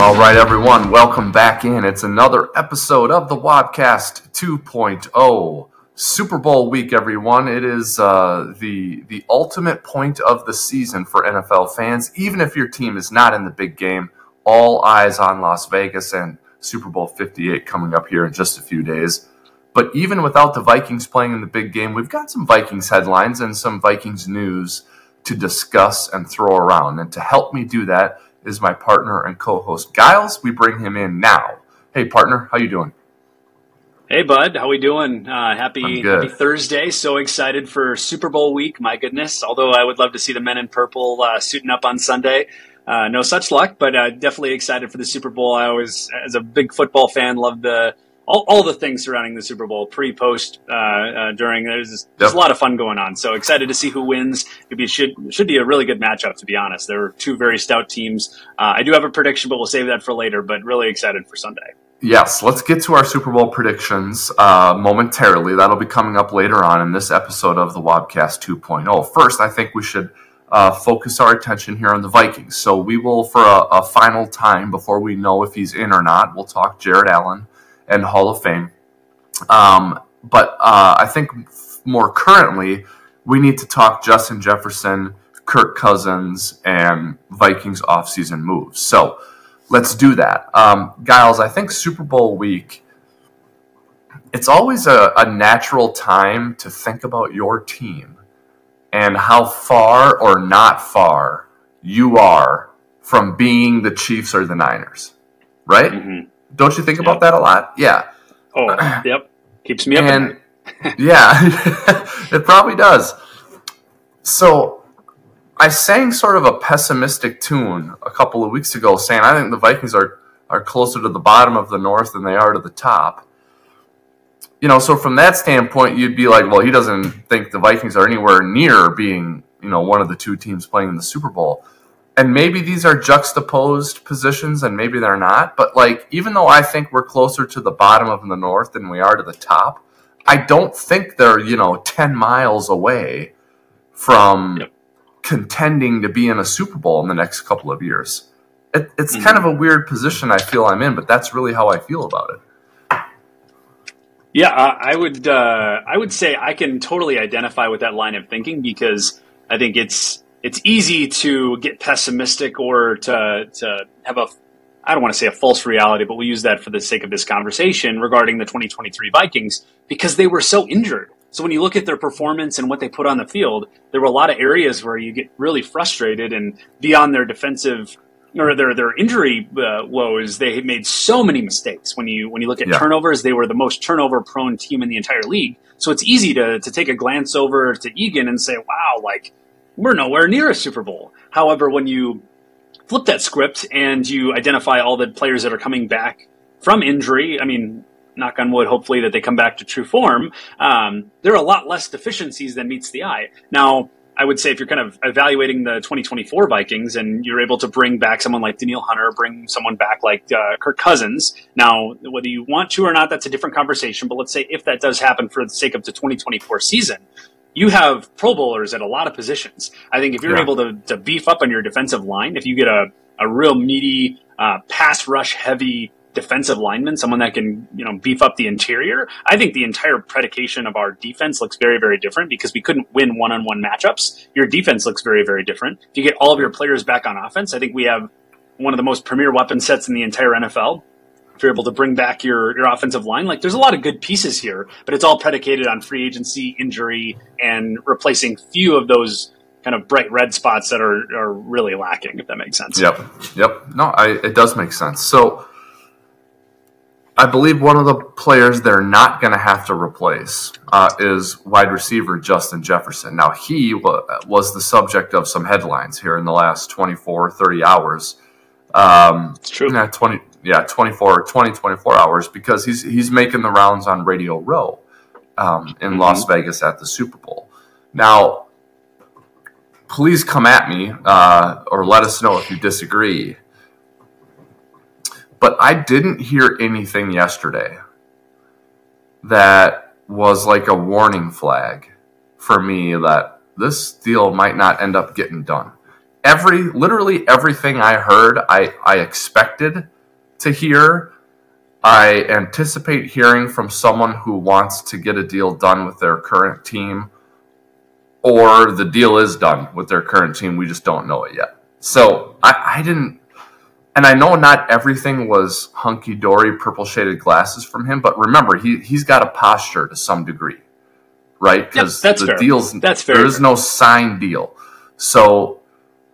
All right, everyone, welcome back in. It's another episode of the Wobcast 2.0 Super Bowl week, everyone. It is the ultimate point of the season for NFL fans. Even if your team is not in the big game, all eyes on Las Vegas and Super Bowl 58 coming up here in just a few days. But even without the Vikings playing in the big game, we've got some Vikings headlines and some Vikings news to discuss and throw around. And to help me do that is my partner and co-host, Gyles. We bring him in now. Hey, partner, how you doing? Hey, bud. How we doing? Happy Thursday. So excited for Super Bowl week. My goodness. Although I would love to see the men in purple suiting up on Sunday. No such luck, but definitely excited for the Super Bowl. I always, as a big football fan, love the all the things surrounding the Super Bowl, pre, post, during. There's a lot of fun going on. So excited to see who wins. It should be a really good matchup, to be honest. There were two very stout teams. I do have a prediction, but we'll save that for later, but really excited for Sunday. Yes, let's get to our Super Bowl predictions momentarily. That'll be coming up later on in this episode of the Wobcast 2.0. First, I think we should focus our attention here on the Vikings. So we will, for a final time, before we know if he's in or not, we'll talk Jared Allen and Hall of Fame. But I think more currently, we need to talk Justin Jefferson, Kirk Cousins, and Vikings offseason moves. So let's do that. Gyles, I think Super Bowl week, it's always a natural time to think about your team and how far or not far you are from being the Chiefs or the Niners, right? Mm-hmm. Don't you think about that a lot? Yeah. Oh, yep. Keeps me up. And yeah, it probably does. So I sang sort of a pessimistic tune a couple of weeks ago saying I think the Vikings are closer to the bottom of the North than they are to the top. You know, so from that standpoint, you'd be like, well, he doesn't think the Vikings are anywhere near being, you know, one of the two teams playing in the Super Bowl. And maybe these are juxtaposed positions and maybe they're not. But, like, even though I think we're closer to the bottom of the North than we are to the top, I don't think they're, you know, 10 miles away from contending to be in a Super Bowl in the next couple of years. It's kind of a weird position I feel I'm in, but that's really how I feel about it. Yeah, I would say I can totally identify with that line of thinking, because I think it's easy to get pessimistic or to have a, I don't want to say a false reality, but we'll use that for the sake of this conversation regarding the 2023 Vikings, because they were so injured. So when you look at their performance and what they put on the field, there were a lot of areas where you get really frustrated, and beyond their defensive or their injury woes, they made so many mistakes. When you look at turnovers, they were the most turnover-prone team in the entire league. So it's easy to take a glance over to Egan and say, wow, like, we're nowhere near a Super Bowl. However, when you flip that script and you identify all the players that are coming back from injury, I mean, knock on wood, hopefully that they come back to true form, there are a lot less deficiencies than meets the eye. Now, I would say if you're kind of evaluating the 2024 Vikings and you're able to bring back someone like Danielle Hunter, bring someone back like Kirk Cousins. Now, whether you want to or not, that's a different conversation. But let's say if that does happen for the sake of the 2024 season, you have Pro Bowlers at a lot of positions. I think if you're able to beef up on your defensive line, if you get a real meaty, pass rush heavy defensive lineman, someone that can, you know, beef up the interior, I think the entire predication of our defense looks very, very different, because we couldn't win one-on-one matchups. Your defense looks very, very different. If you get all of your players back on offense, I think we have one of the most premier weapon sets in the entire NFL. If you're able to bring back your offensive line, like, there's a lot of good pieces here, but it's all predicated on free agency, injury, and replacing few of those kind of bright red spots that are really lacking, if that makes sense. Yep. No, it does make sense. So I believe one of the players they're not going to have to replace is wide receiver Justin Jefferson. Now, he was the subject of some headlines here in the last 24, 30 hours. It's true. 24 hours, because he's making the rounds on Radio Row in Las Vegas at the Super Bowl. Now, please come at me or let us know if you disagree. But I didn't hear anything yesterday that was like a warning flag for me that this deal might not end up getting done. Literally everything I heard, I expected to hear. I anticipate hearing from someone who wants to get a deal done with their current team, or the deal is done with their current team. We just don't know it yet. So I didn't, and I know not everything was hunky-dory, purple-shaded glasses from him, but remember, he's got a posture to some degree, right? Because there is no signed deal. So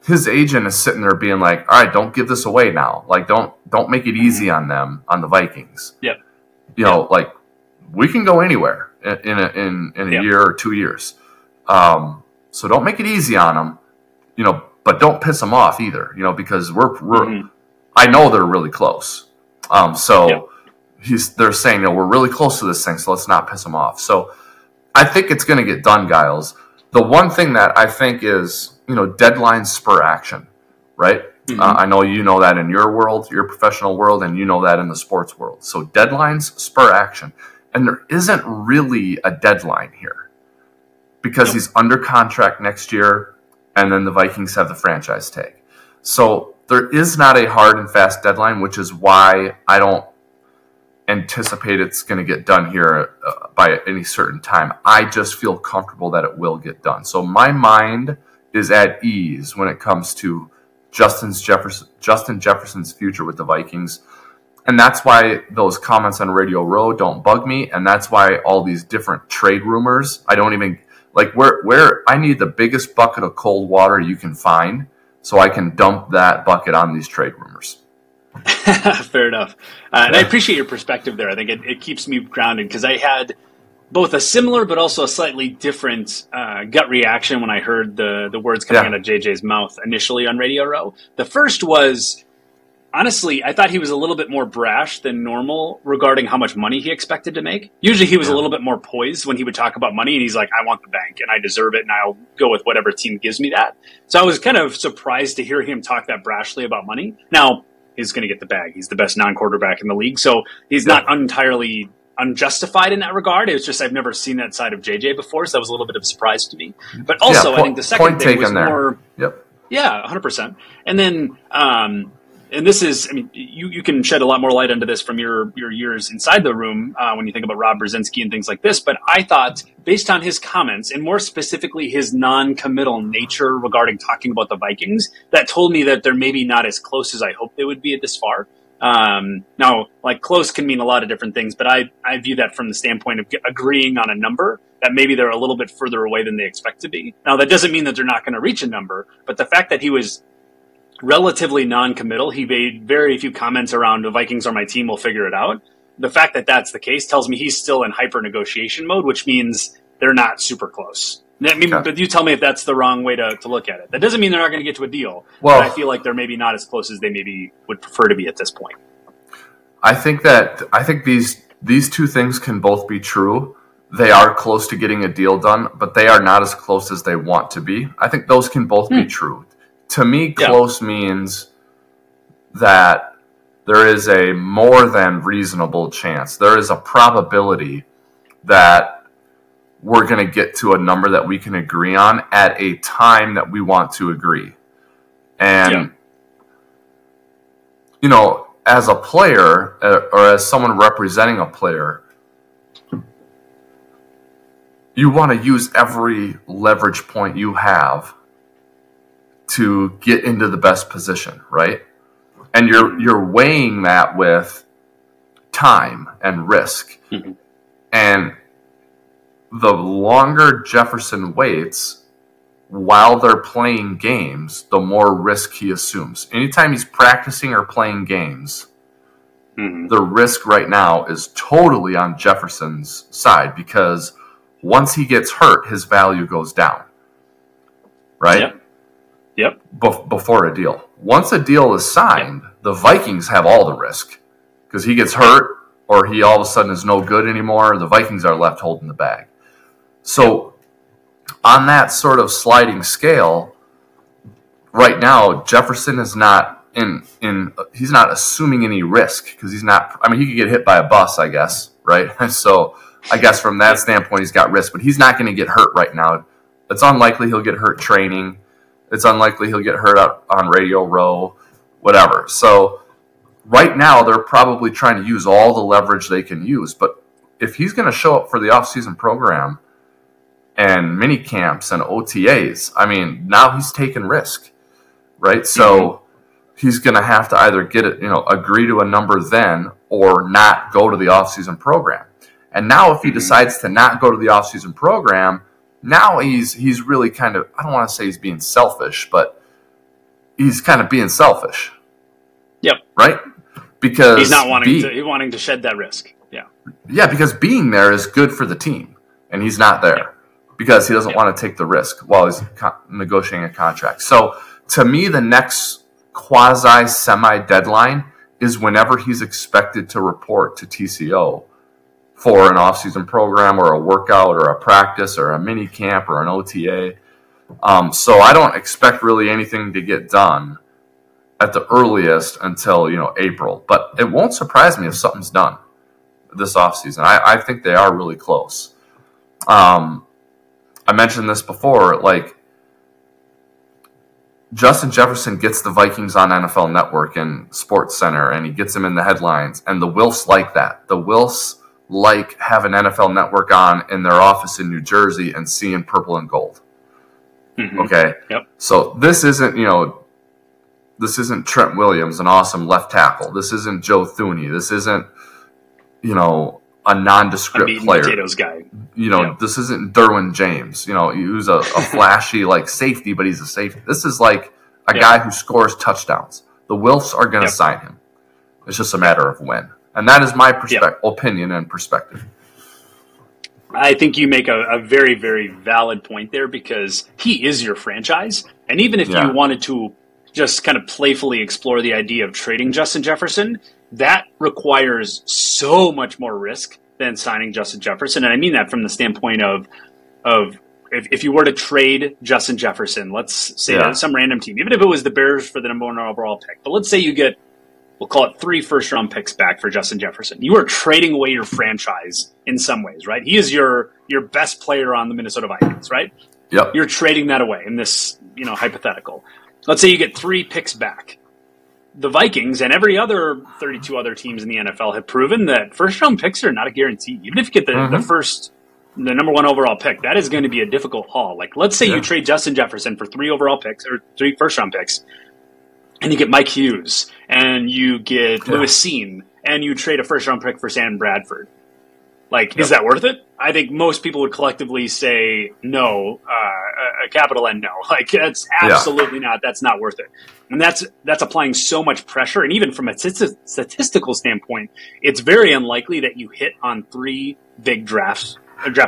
his agent is sitting there being like, all right, don't give this away now. Like, don't make it easy on them, on the Vikings. Yep. You know, like, we can go anywhere in a year or 2 years. So don't make it easy on them, you know, but don't piss them off either, you know, because we're I know they're really close. They're saying, you know, we're really close to this thing, so let's not piss them off. So I think it's going to get done, Gyles. The one thing that I think is, you know, deadlines spur action, right? Mm-hmm. I know you know that in your world, your professional world, and you know that in the sports world. So deadlines spur action. And there isn't really a deadline here because he's under contract next year, and then the Vikings have the franchise tag. So there is not a hard and fast deadline, which is why I don't anticipate it's going to get done here by any certain time. I just feel comfortable that it will get done. So my mind is at ease when it comes to Justin Jefferson's future with the Vikings. And that's why those comments on Radio Row don't bug me. And that's why all these different trade rumors, I don't even, like, where I need the biggest bucket of cold water you can find so I can dump that bucket on these trade rumors. Fair enough. And I appreciate your perspective there. I think it keeps me grounded because I had both a similar but also a slightly different gut reaction when I heard the words coming out of JJ's mouth initially on Radio Row. The first was, honestly, I thought he was a little bit more brash than normal regarding how much money he expected to make. Usually he was a little bit more poised when he would talk about money, and he's like, I want the bank, and I deserve it, and I'll go with whatever team gives me that. So I was kind of surprised to hear him talk that brashly about money. Now, he's going to get the bag. He's the best non-quarterback in the league, so he's not entirely unjustified in that regard. It's just I've never seen that side of JJ before, so that was a little bit of a surprise to me. But also, I think the second thing was more... Yep. Yeah, 100%. And then, and this is, I mean, you can shed a lot more light into this from your years inside the room when you think about Rob Brzezinski and things like this, but I thought, based on his comments, and more specifically his non-committal nature regarding talking about the Vikings, that told me that they're maybe not as close as I hoped they would be at this far. Now, like, close can mean a lot of different things, but I view that from the standpoint of agreeing on a number that maybe they're a little bit further away than they expect to be. Now, that doesn't mean that they're not going to reach a number, but the fact that he was relatively non-committal, he made very few comments around the Vikings are my team, we'll figure it out. The fact that that's the case tells me he's still in hyper-negotiation mode, which means they're not super close. I mean, but you tell me if that's the wrong way to look at it. That doesn't mean they're not going to get to a deal. Well, but I feel like they're maybe not as close as they maybe would prefer to be at this point. I think these two things can both be true. They are close to getting a deal done, but they are not as close as they want to be. I think those can both be true. To me, close means that there is a more than reasonable chance. There is a probability that we're going to get to a number that we can agree on at a time that we want to agree. And, you know, as a player or as someone representing a player, you want to use every leverage point you have to get into the best position, right? And you're weighing that with time and risk. Mm-hmm. And the longer Jefferson waits while they're playing games, the more risk he assumes. Anytime he's practicing or playing games, the risk right now is totally on Jefferson's side because once he gets hurt, his value goes down, right? Yep. Before a deal. Once a deal is signed, the Vikings have all the risk because he gets hurt or he all of a sudden is no good anymore. The Vikings are left holding the bag. So on that sort of sliding scale, right now, Jefferson is not he's not assuming any risk because he's not, I mean, he could get hit by a bus, I guess, right? So I guess from that standpoint, he's got risk, but he's not going to get hurt right now. It's unlikely he'll get hurt training. It's unlikely he'll get heard out on Radio Row, whatever. So right now they're probably trying to use all the leverage they can use. But if he's going to show up for the offseason program and mini camps and OTAs, I mean, now he's taking risk, right? So he's going to have to either get it, agree to a number then or not go to the offseason program. And now if he decides to not go to the offseason program, now he's really kind of, I don't want to say he's being selfish, but he's kind of being selfish. Yep. Right? Because he's not wanting to shed that risk. Yeah. Yeah, because being there is good for the team, and he's not there because he doesn't want to take the risk while he's negotiating a contract. So to me, the next quasi semi deadline is whenever he's expected to report to TCO for an off-season program or a workout or a practice or a mini camp or an OTA. So I don't expect really anything to get done at the earliest until, April. But it won't surprise me if something's done this offseason. I think they are really close. I mentioned this before, Justin Jefferson gets the Vikings on NFL Network and Sports Center, and he gets them in the headlines. And the Wilfs like that. The Wilfs have an NFL Network on in their office in New Jersey and seeing purple and gold. Mm-hmm. Okay? Yep. So this isn't, this isn't Trent Williams, an awesome left tackle. This isn't Joe Thuney. This isn't, a nondescript player. Potatoes guy. This isn't Derwin James. Who's a flashy safety, but he's a safety. This is a guy who scores touchdowns. The Wilfs are going to sign him. It's just a matter of when. And that is my opinion and perspective. I think you make a very, very valid point there, because he is your franchise. And even if you wanted to just kind of playfully explore the idea of trading Justin Jefferson, that requires so much more risk than signing Justin Jefferson. And I mean that from the standpoint of if you were to trade Justin Jefferson, let's say some random team, even if it was the Bears for the number one overall pick, but let's say you get, we'll call it 3 first-round picks back for Justin Jefferson. You are trading away your franchise in some ways, right? He is your best player on the Minnesota Vikings, right? Yep. You're trading that away in this, hypothetical. Let's say you get 3 picks back. The Vikings and every other 32 other teams in the NFL have proven that first-round picks are not a guarantee. Even if you get the number one overall pick, that is going to be a difficult haul. Let's say you trade Justin Jefferson for 3 overall picks or 3 first-round picks, and you get Mike Hughes, and you get Lewis Seen, and you trade a first-round pick for Sam Bradford. Is that worth it? I think most people would collectively say no, a capital N no. That's absolutely not. That's not worth it. And that's applying so much pressure. And even from a statistical standpoint, it's very unlikely that you hit on 3 big draft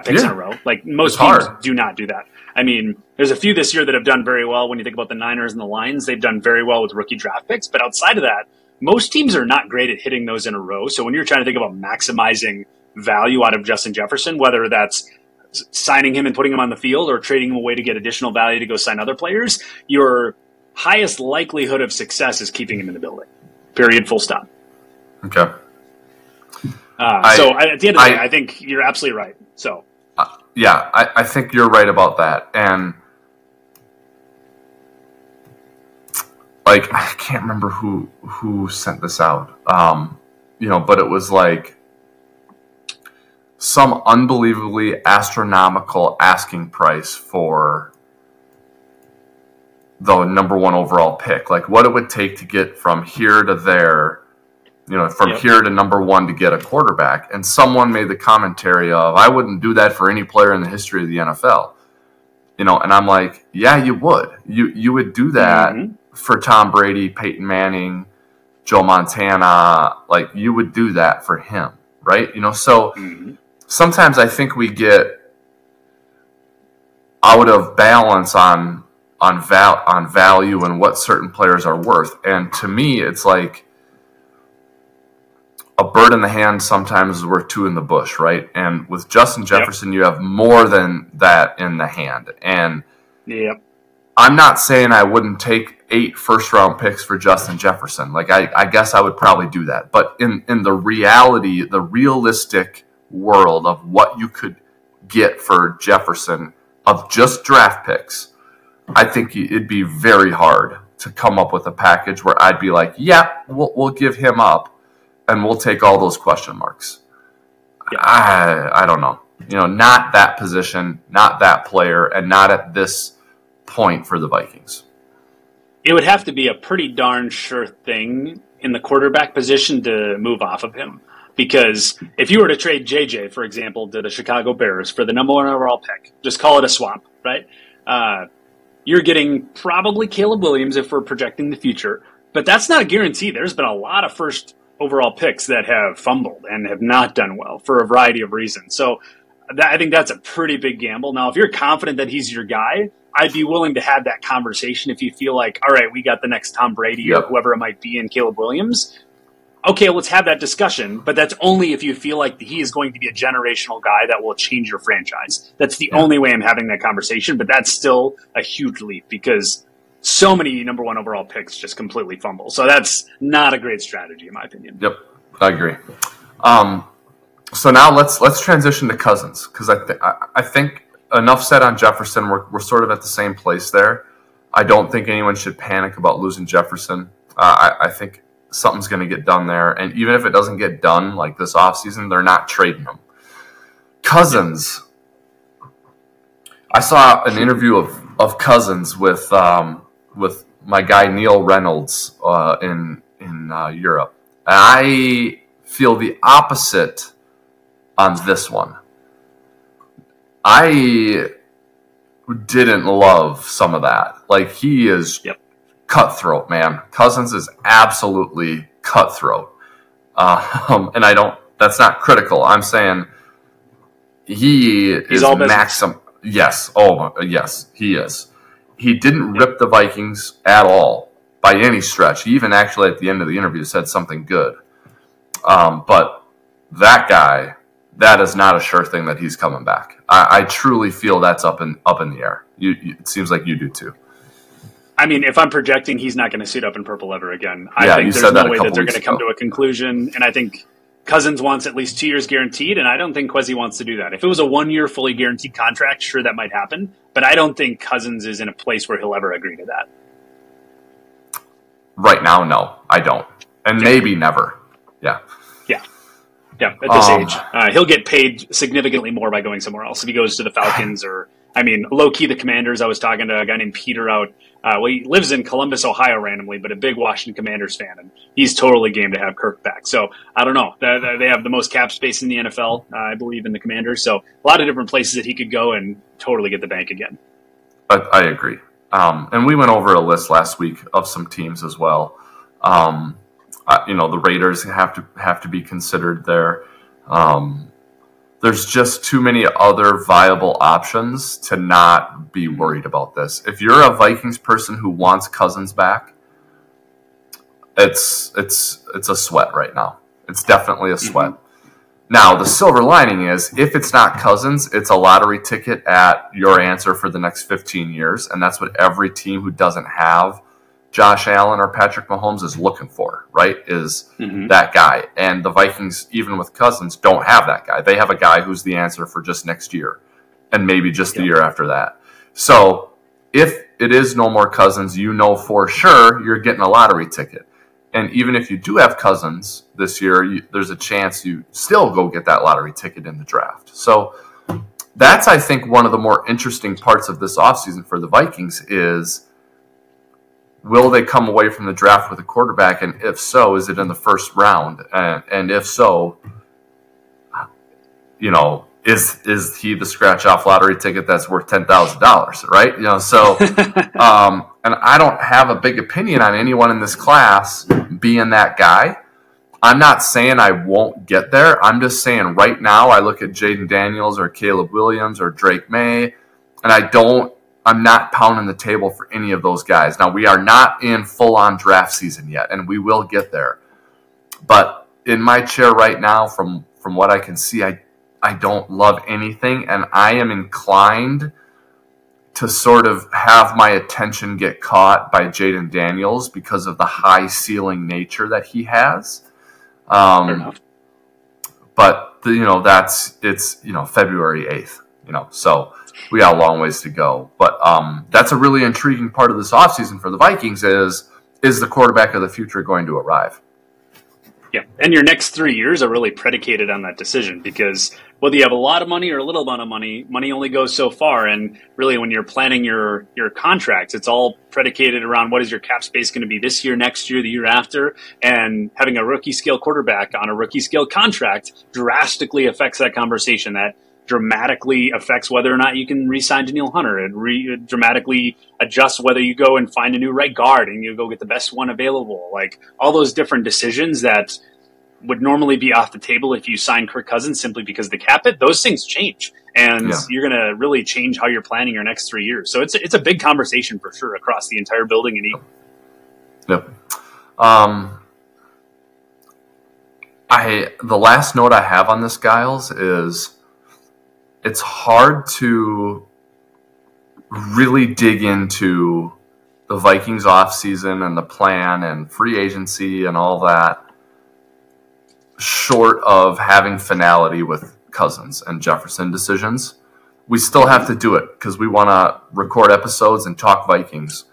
picks in a row. Most teams do not do that. I mean, there's a few this year that have done very well. When you think about the Niners and the Lions, they've done very well with rookie draft picks. But outside of that, most teams are not great at hitting those in a row. So when you're trying to think about maximizing value out of Justin Jefferson, whether that's signing him and putting him on the field or trading him away to get additional value to go sign other players, your highest likelihood of success is keeping him in the building. Period. Full stop. Okay. At the end of the day, I think you're absolutely right. So. Yeah, I think you're right about that. And, I can't remember who sent this out, but it was some unbelievably astronomical asking price for the number one overall pick. What it would take to get from here to there, from here to number one to get a quarterback. And someone made the commentary of, I wouldn't do that for any player in the history of the NFL. And I'm like, yeah, you would. You would do that for Tom Brady, Peyton Manning, Joe Montana. You would do that for him, right? So sometimes I think we get out of balance on value and what certain players are worth. And to me, it's a bird in the hand sometimes is worth 2 in the bush, right? And with Justin Jefferson, you have more than that in the hand. And I'm not saying I wouldn't take 8 first-round picks for Justin Jefferson. I guess I would probably do that. But in the reality, the realistic world of what you could get for Jefferson of just draft picks, I think it'd be very hard to come up with a package where I'd be like, yeah, we'll give him up and we'll take all those question marks. Yeah. I don't know. You know, not that position, not that player, and not at this point for the Vikings. It would have to be a pretty darn sure thing in the quarterback position to move off of him. Because if you were to trade JJ, for example, to the Chicago Bears for the number one overall pick, just call it a swamp, right? You're getting probably Caleb Williams if we're projecting the future. But that's not a guarantee. There's been a lot of first overall picks that have fumbled and have not done well for a variety of reasons. So I think that's a pretty big gamble. Now, if you're confident that he's your guy, I'd be willing to have that conversation if you feel like, all right, we got the next Tom Brady or whoever it might be in Caleb Williams. Okay, let's have that discussion, but that's only if you feel like he is going to be a generational guy that will change your franchise. That's the only way I'm having that conversation, but that's still a huge leap because so many number one overall picks just completely fumble. So that's not a great strategy, in my opinion. Yep, I agree. So now let's transition to Cousins because I think enough said on Jefferson. We're sort of at the same place there. I don't think anyone should panic about losing Jefferson. I think something's going to get done there. And even if it doesn't get done like this offseason, they're not trading him. Cousins. I saw an interview of Cousins with my guy Neil Reynolds in Europe. And I feel the opposite on this one. I didn't love some of that. Like, he is... Yep. Cutthroat, man. Cousins is absolutely cutthroat. And I don't, that's not critical. I'm saying he's is maximum. Yes. Oh, yes, he is. He didn't rip the Vikings at all by any stretch. He even actually at the end of the interview said something good. But that guy, that is not a sure thing that he's coming back. I truly feel that's up in the air. It seems like you do too. I mean, if I'm projecting, he's not going to suit up in purple ever again. I think there's no way that they're going to come to a conclusion. And I think Cousins wants at least 2 years guaranteed, and I don't think Kwesi wants to do that. If it was a 1-year fully guaranteed contract, sure, that might happen. But I don't think Cousins is in a place where he'll ever agree to that. Right now, no, I don't. And maybe never. Yeah, at this age. He'll get paid significantly more by going somewhere else if he goes to the Falcons or... I mean, low-key the Commanders. I was talking to a guy named Peter out. Well, he lives in Columbus, Ohio, randomly, but a big Washington Commanders fan, and he's totally game to have Kirk back. So I don't know. They have the most cap space in the NFL, I believe, in the Commanders. So a lot of different places that he could go and totally get the bank again. I agree. And we went over a list last week of some teams as well. You know, the Raiders have to be considered there. There's just too many other viable options to not be worried about this. If you're a Vikings person who wants Cousins back, it's a sweat right now. It's definitely a sweat. Now, the silver lining is if it's not Cousins, it's a lottery ticket at your answer for the next 15 years, and that's what every team who doesn't have Josh Allen or Patrick Mahomes is looking for, right, is that guy. And the Vikings, even with Cousins, don't have that guy. They have a guy who's the answer for just next year and maybe just the year after that. So if it is no more Cousins, you know for sure you're getting a lottery ticket. And even if you do have Cousins this year, there's a chance you still go get that lottery ticket in the draft. So that's, I think, one of the more interesting parts of this offseason for the Vikings is – will they come away from the draft with a quarterback? And if so, is it in the first round? And if so, you know, is he the scratch-off lottery ticket that's worth $10,000, right? You know, so, and I don't have a big opinion on anyone in this class being that guy. I'm not saying I won't get there. I'm just saying right now I look at Jaden Daniels or Caleb Williams or Drake May, and I'm not pounding the table for any of those guys. Now, we are not in full-on draft season yet, and we will get there. But in my chair right now, from what I can see, I don't love anything, and I am inclined to sort of have my attention get caught by Jaden Daniels because of the high-ceiling nature that he has. Fair enough. But, you know, it's February 8th. you know, so we got a long ways to go. But that's a really intriguing part of this offseason for the Vikings is the quarterback of the future going to arrive? Yeah, and your next 3 years are really predicated on that decision, because whether you have a lot of money or a little amount of money, money only goes so far. And really, when you're planning your contracts, it's all predicated around what is your cap space going to be this year, next year, the year after. And having a rookie-scale quarterback on a rookie-scale contract drastically affects that conversation. That dramatically affects whether or not you can re-sign Danielle Hunter. It dramatically adjusts whether you go and find a new right guard and you go get the best one available. Like, all those different decisions that would normally be off the table if you sign Kirk Cousins simply because the cap it, those things change. And you're going to really change how you're planning your next 3 years. So it's a big conversation for sure across the entire building. The last note I have on this, Gyles, is it's hard to really dig into the Vikings offseason and the plan and free agency and all that short of having finality with Cousins and Jefferson decisions. We still have to do it because we want to record episodes and talk Vikings.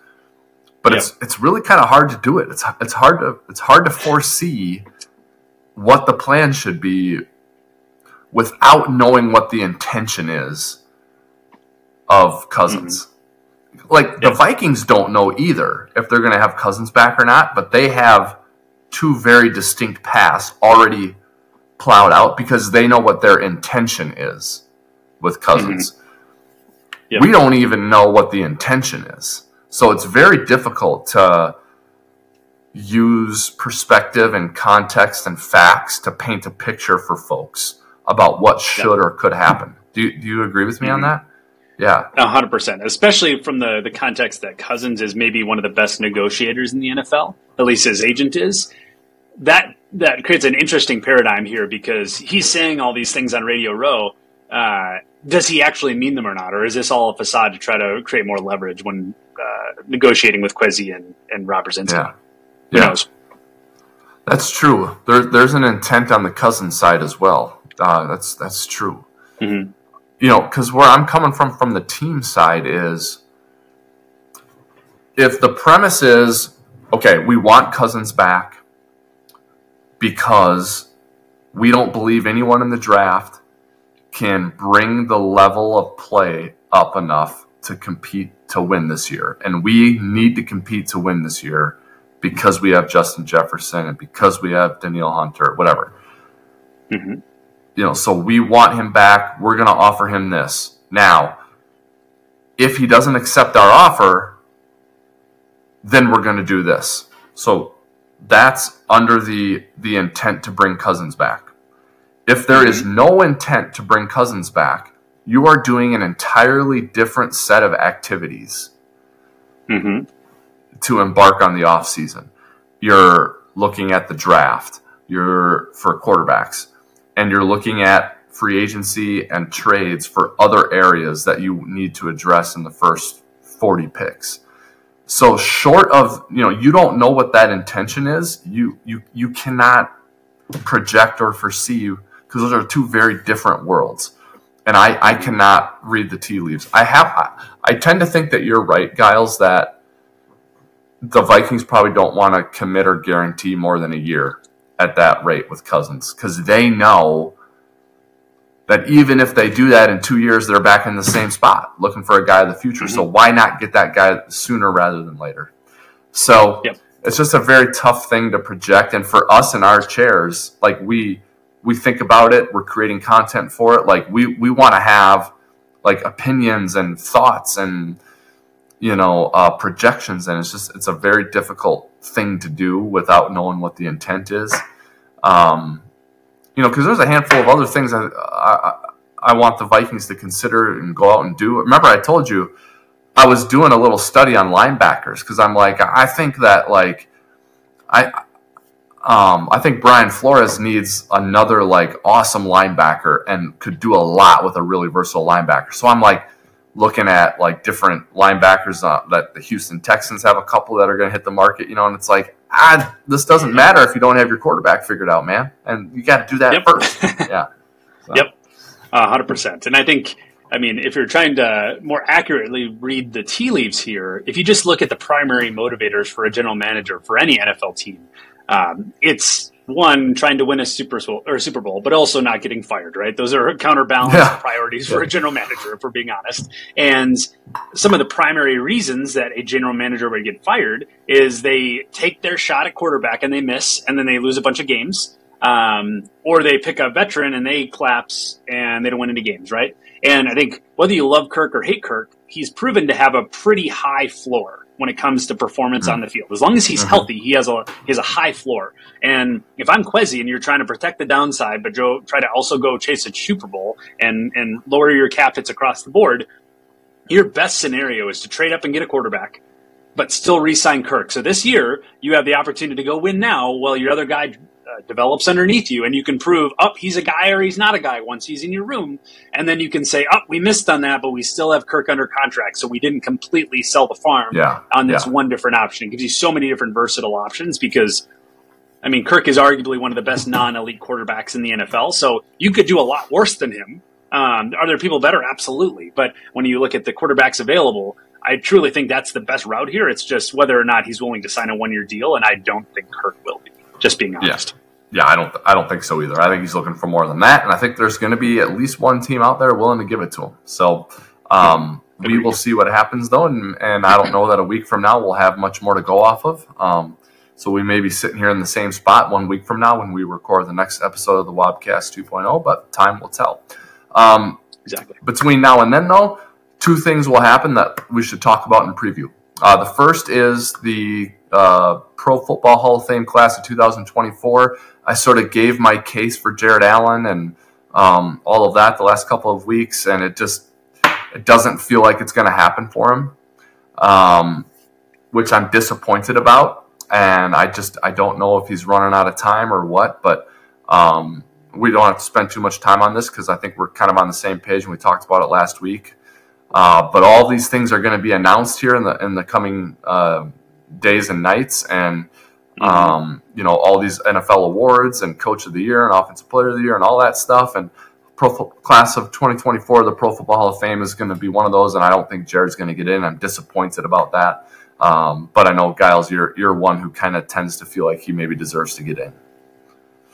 But it's really kind of hard to do it. It's hard to foresee what the plan should be without knowing what the intention is of Cousins. Mm-hmm. The Vikings don't know either if they're going to have Cousins back or not, but they have two very distinct paths already plowed out because they know what their intention is with Cousins. Mm-hmm. Yep. We don't even know what the intention is. So it's very difficult to use perspective and context and facts to paint a picture for folks about what should or could happen. Do you agree with me on that? Yeah. 100%, especially from the context that Cousins is maybe one of the best negotiators in the NFL, at least his agent is. That creates an interesting paradigm here because he's saying all these things on Radio Row. Does he actually mean them or not? Or is this all a facade to try to create more leverage when negotiating with Kwesi and Rob Brzezinski? Yeah. Who knows? That's true. There's an intent on the Cousins side as well. That's true. Mm-hmm. You know, because where I'm coming from the team side is, if the premise is, okay, we want Cousins back because we don't believe anyone in the draft can bring the level of play up enough to compete to win this year. And we need to compete to win this year because we have Justin Jefferson and because we have Danielle Hunter, whatever. Mm-hmm. You know, so we want him back. We're going to offer him this. Now, if he doesn't accept our offer, then we're going to do this. So that's under the intent to bring Cousins back. If there is no intent to bring Cousins back, you are doing an entirely different set of activities to embark on the offseason. You're looking at the draft. You're for quarterbacks. And you're looking at free agency and trades for other areas that you need to address in the first 40 picks. So short of, you know, you don't know what that intention is, you cannot project or foresee, because those are two very different worlds. And I cannot read the tea leaves. I tend to think that you're right, Gyles, that the Vikings probably don't want to commit or guarantee more than a year at that rate with Cousins, because they know that even if they do that in 2 years, they're back in the same spot looking for a guy of the future. So why not get that guy sooner rather than later? So it's just a very tough thing to project. And for us in our chairs, like we think about it, we're creating content for it. Like we want to have like opinions and thoughts and, you know, projections. And it's a very difficult thing to do without knowing what the intent is. You know, because there's a handful of other things I want the Vikings to consider and go out and do. Remember, I told you I was doing a little study on linebackers because I'm like, I think that like I think Brian Flores needs another like awesome linebacker and could do a lot with a really versatile linebacker. So I'm like looking at like different linebackers that the Houston Texans have a couple that are going to hit the market, you know, and it's like, this doesn't matter if you don't have your quarterback figured out, man. And you got to do that first. 100%. And I think I mean, if you're trying to more accurately read the tea leaves here, if you just look at the primary motivators for a general manager for any NFL team, it's one, trying to win a Super Bowl, but also not getting fired, right? Those are counterbalanced priorities for a general manager, if we're being honest. And some of the primary reasons that a general manager would get fired is they take their shot at quarterback and they miss, and then they lose a bunch of games. Or they pick a veteran and they collapse and they don't win any games, right? And I think whether you love Kirk or hate Kirk, he's proven to have a pretty high floor when it comes to performance on the field. As long as he's healthy, he has a high floor. And if I'm Kwesi and you're trying to protect the downside, but Joe, try to also go chase a Super Bowl and lower your cap hits across the board, your best scenario is to trade up and get a quarterback, but still re-sign Kirk. So this year, you have the opportunity to go win now while your other guy develops underneath you, and you can prove, he's a guy or he's not a guy once he's in your room. And then you can say, we missed on that, but we still have Kirk under contract, so we didn't completely sell the farm on this one different option. It gives you so many different versatile options because, I mean, Kirk is arguably one of the best non-elite quarterbacks in the NFL, so you could do a lot worse than him. Are there people better? Absolutely. But when you look at the quarterbacks available, I truly think that's the best route here. It's just whether or not he's willing to sign a one-year deal, and I don't think Kirk will be, just being honest. Yeah, I don't think so either. I think he's looking for more than that, and I think there's going to be at least one team out there willing to give it to him. So we will see what happens, though, and I don't know that a week from now we'll have much more to go off of. So we may be sitting here in the same spot 1 week from now when we record the next episode of the Wobcast 2.0, but time will tell. Exactly. Between now and then, though, two things will happen that we should talk about in preview. The first is the Pro Football Hall of Fame class of 2024. I sort of gave my case for Jared Allen and all of that the last couple of weeks, and it doesn't feel like it's going to happen for him, which I'm disappointed about. And I don't know if he's running out of time or what, but we don't have to spend too much time on this because I think we're kind of on the same page, and we talked about it last week. But all these things are going to be announced here in the coming days and nights, and all these NFL awards and Coach of the Year and Offensive Player of the Year and all that stuff. And class of 2024, the Pro Football Hall of Fame is going to be one of those, and I don't think Jared's going to get in. I'm disappointed about that. But I know, Gyles, you're one who kind of tends to feel like he maybe deserves to get in.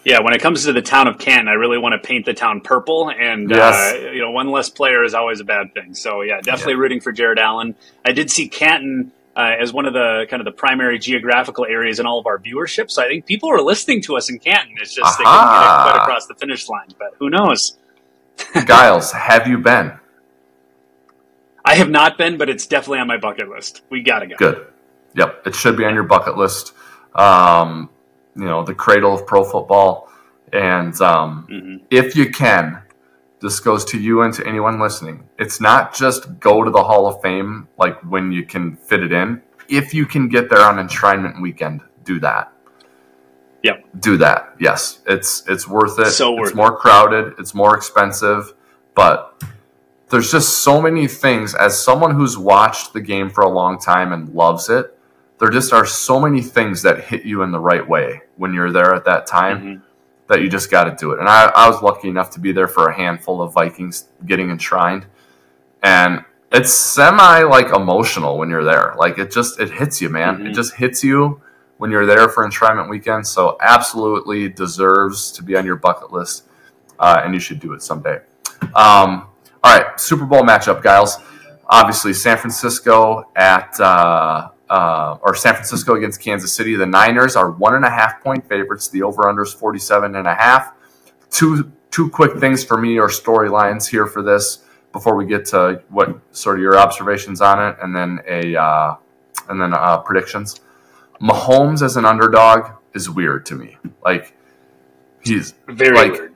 Yeah, when it comes to the town of Canton, I really want to paint the town purple, and one less player is always a bad thing. So yeah, definitely rooting for Jared Allen. I did see Canton as one of the kind of the primary geographical areas in all of our viewership. So I think people are listening to us in Canton. It's just they couldn't get quite across the finish line, but who knows? Gyles, have you been? I have not been, but it's definitely on my bucket list. We got to go. Good. Yep, it should be on your bucket list. The cradle of pro football. And if you can, this goes to you and to anyone listening. It's not just go to the Hall of Fame, like when you can fit it in. If you can get there on enshrinement weekend, do that. Yep. Do that. Yes. It's worth it. So worth it. It's more crowded. It's more expensive. But there's just so many things. As someone who's watched the game for a long time and loves it, there just are so many things that hit you in the right way when you're there at that time that you just got to do it. And I was lucky enough to be there for a handful of Vikings getting enshrined. And it's semi emotional when you're there. Like it hits you, man. It just hits you when you're there for enshrinement weekend. So absolutely deserves to be on your bucket list, and you should do it someday. All right, Super Bowl matchup, Gyles. Obviously, San Francisco against Kansas City. The Niners are 1.5-point favorites. The over-under is 47.5. Two quick things for me or storylines here for this before we get to what sort of your observations on it, and then predictions. Mahomes as an underdog is weird to me. Like he's very weird.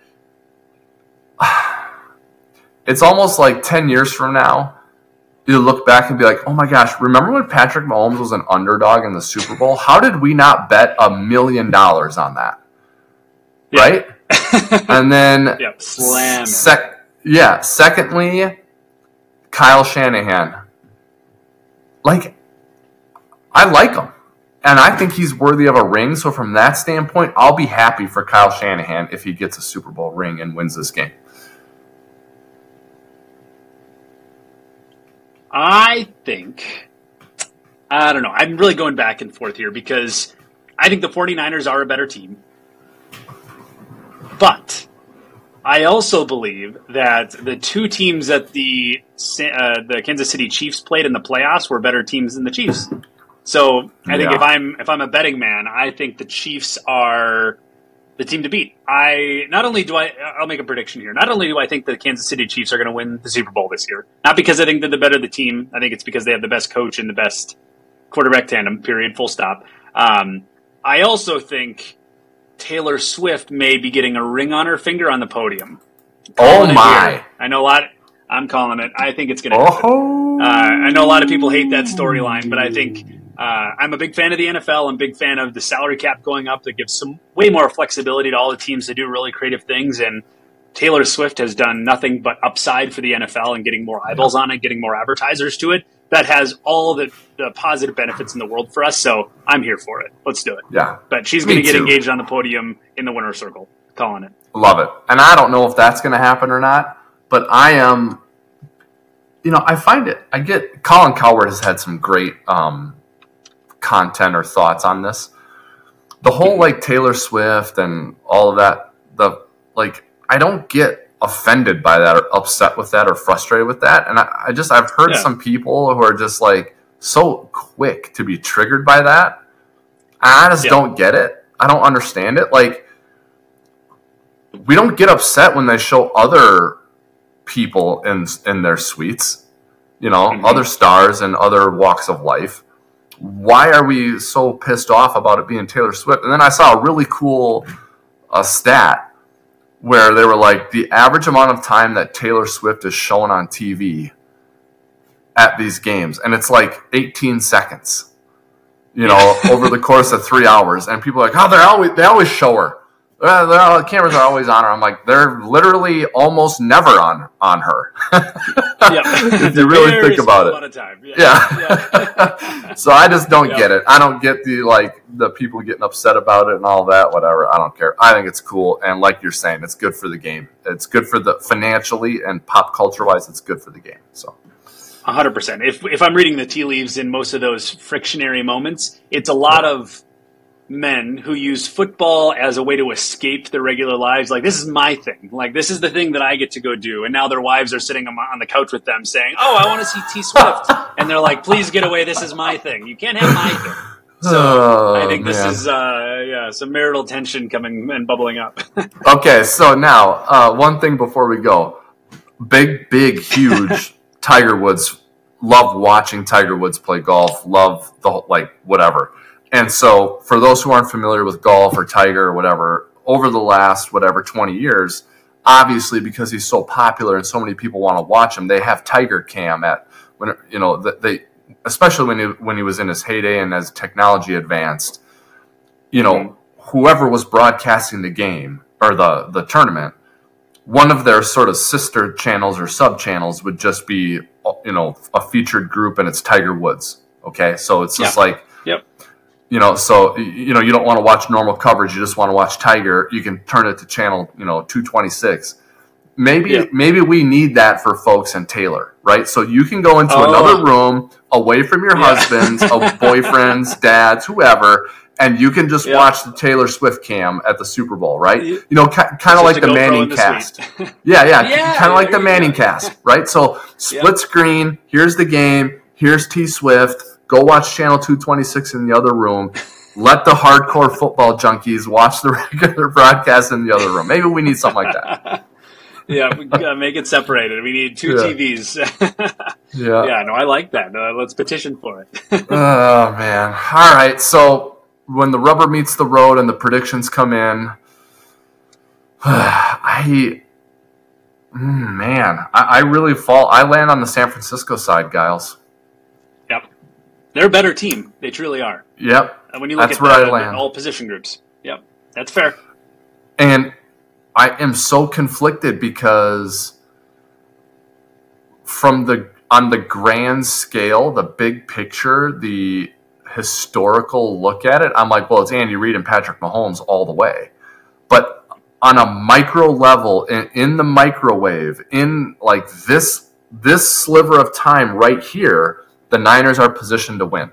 It's almost like 10 years from now, you look back and be like, oh my gosh, remember when Patrick Mahomes was an underdog in the Super Bowl? How did we not bet $1 million on that? Yeah. Right? And then, secondly, Kyle Shanahan. Like, I like him. And I think he's worthy of a ring. So from that standpoint, I'll be happy for Kyle Shanahan if he gets a Super Bowl ring and wins this game. I think, I don't know, I'm really going back and forth here because I think the 49ers are a better team. But I also believe that the two teams that the Kansas City Chiefs played in the playoffs were better teams than the Chiefs. So I think if I'm a betting man, I think the Chiefs are the team to beat. I'll make a prediction here. Not only do I think the Kansas City Chiefs are going to win the Super Bowl this year, not because I think they're the better of the team. I think it's because they have the best coach and the best quarterback tandem, period, full stop. I also think Taylor Swift may be getting a ring on her finger on the podium. Oh my! I know a lot. I'm calling it. I think it's going to happen. I know a lot of people hate that storyline, but I think I'm a big fan of the NFL. I'm a big fan of the salary cap going up. That gives some way more flexibility to all the teams to do really creative things. And Taylor Swift has done nothing but upside for the NFL and getting more eyeballs on it, getting more advertisers to it. That has all the positive benefits in the world for us, so I'm here for it. Let's do it. Yeah. But she's going to get engaged on the podium in the winner's circle. Calling it. Love it. And I don't know if that's going to happen or not, but I am, I find it. I get Colin Cowherd has had some great content or thoughts on this. The whole, Taylor Swift and all of that, I don't get offended by that or upset with that or frustrated with that. And I've heard some people who are just so quick to be triggered by that. I just don't get it. I don't understand it. We don't get upset when they show other people in their suites, other stars and other walks of life. Why are we so pissed off about it being Taylor Swift? And then I saw a really cool stat where they were the average amount of time that Taylor Swift is shown on TV at these games. And it's 18 seconds, over the course of 3 hours. And people are they always show her. The cameras are always on her. I'm they're literally almost never on her. If you really think about it. A lot of time. Yeah. So I just don't get it. I don't get the people getting upset about it and all that, whatever. I don't care. I think it's cool. And like you're saying, it's good for the game. It's good for the financially and pop culture-wise, it's good for the game. So 100%. If I'm reading the tea leaves in most of those frictionary moments, it's a lot of men who use football as a way to escape their regular lives. This is my thing. This is the thing that I get to go do. And now their wives are sitting on the couch with them saying, oh, I want to see T Swift. And they're please get away. This is my thing. You can't have my thing. So I think this is some marital tension coming and bubbling up. Okay. So now one thing before we go, big, huge Tiger Woods. Love watching Tiger Woods play golf. Love the whatever. And so for those who aren't familiar with golf or Tiger or whatever, over the last 20 years, obviously because he's so popular and so many people want to watch him, they have Tiger Cam especially when he was in his heyday and as technology advanced, whoever was broadcasting the game or the tournament, one of their sort of sister channels or sub channels would just be, a featured group and it's Tiger Woods. Okay. So it's just yep. So you don't want to watch normal coverage. You just want to watch Tiger. You can turn it to channel, 226. Maybe we need that for folks and Taylor, right? So you can go into another room away from your husbands, boyfriends, dads, whoever, and you can just watch the Taylor Swift cam at the Super Bowl, right? Kind of like the Manning cast. Kind of like the Manning cast, right? So split screen, here's the game, here's T Swift. Go watch Channel 226 in the other room. Let the hardcore football junkies watch the regular broadcast in the other room. Maybe we need something like that. We gotta make it separated. We need two TVs. I like that. Let's petition for it. Oh, man. All right, so when the rubber meets the road and the predictions come in, I land on the San Francisco side, Gyles. They're a better team. They truly are. Yep. And when you look at all position groups. Yep. That's fair. And I am so conflicted because on the grand scale, the big picture, the historical look at it, I'm it's Andy Reid and Patrick Mahomes all the way. But on a micro level, in the microwave, in this this sliver of time right here, the Niners are positioned to win.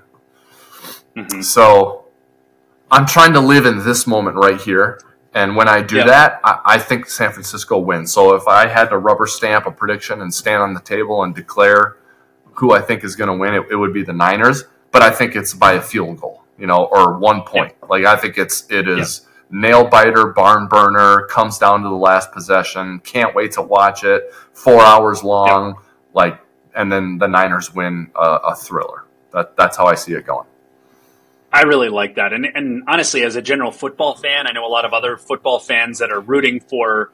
Mm-hmm. So I'm trying to live in this moment right here. And when I do that, I think San Francisco wins. So if I had to rubber stamp a prediction and stand on the table and declare who I think is going to win, it would be the Niners. But I think it's by a field goal, or 1 point. Yeah. Like I think it is nail-biter, barn burner, comes down to the last possession. Can't wait to watch it. 4 hours long. Yeah. And then the Niners win a thriller. That's how I see it going. I really like that. And honestly, as a general football fan, I know a lot of other football fans that are rooting for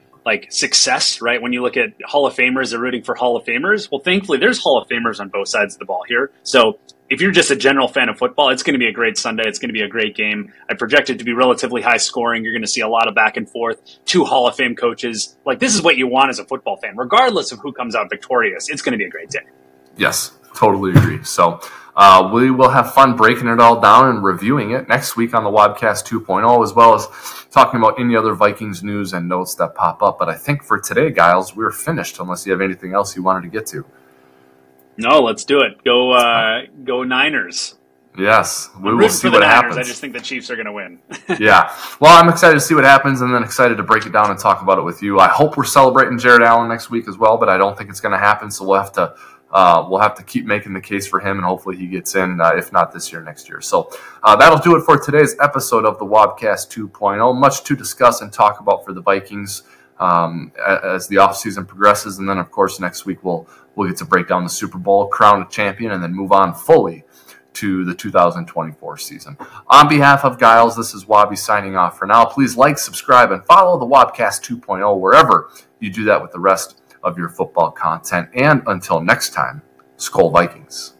success, right? When you look at Hall of Famers, they're rooting for Hall of Famers. Well, thankfully, there's Hall of Famers on both sides of the ball here. So if you're just a general fan of football, it's going to be a great Sunday. It's going to be a great game. I project it to be relatively high scoring. You're going to see a lot of back and forth. Two Hall of Fame coaches. This is what you want as a football fan. Regardless of who comes out victorious, it's going to be a great day. Yes, totally agree. So we will have fun breaking it all down and reviewing it next week on the Wobcast 2.0, as well as talking about any other Vikings news and notes that pop up. But I think for today, Gyles, we're finished unless you have anything else you wanted to get to. No, let's do it. Go Niners. Yes, we will see what happens. I just think the Chiefs are going to win. Yeah. Well, I'm excited to see what happens and then excited to break it down and talk about it with you. I hope we're celebrating Jared Allen next week as well, but I don't think it's going to happen, so we'll have to keep making the case for him, and hopefully he gets in, if not this year, next year. So that'll do it for today's episode of the Wobcast 2.0. Much to discuss and talk about for the Vikings as the offseason progresses. And then, of course, next week we'll get to break down the Super Bowl, crown a champion, and then move on fully to the 2024 season. On behalf of Gyles, this is Wobby signing off for now. Please like, subscribe, and follow the Wobcast 2.0 wherever you do that with the rest of your football content. And until next time, Skol Vikings.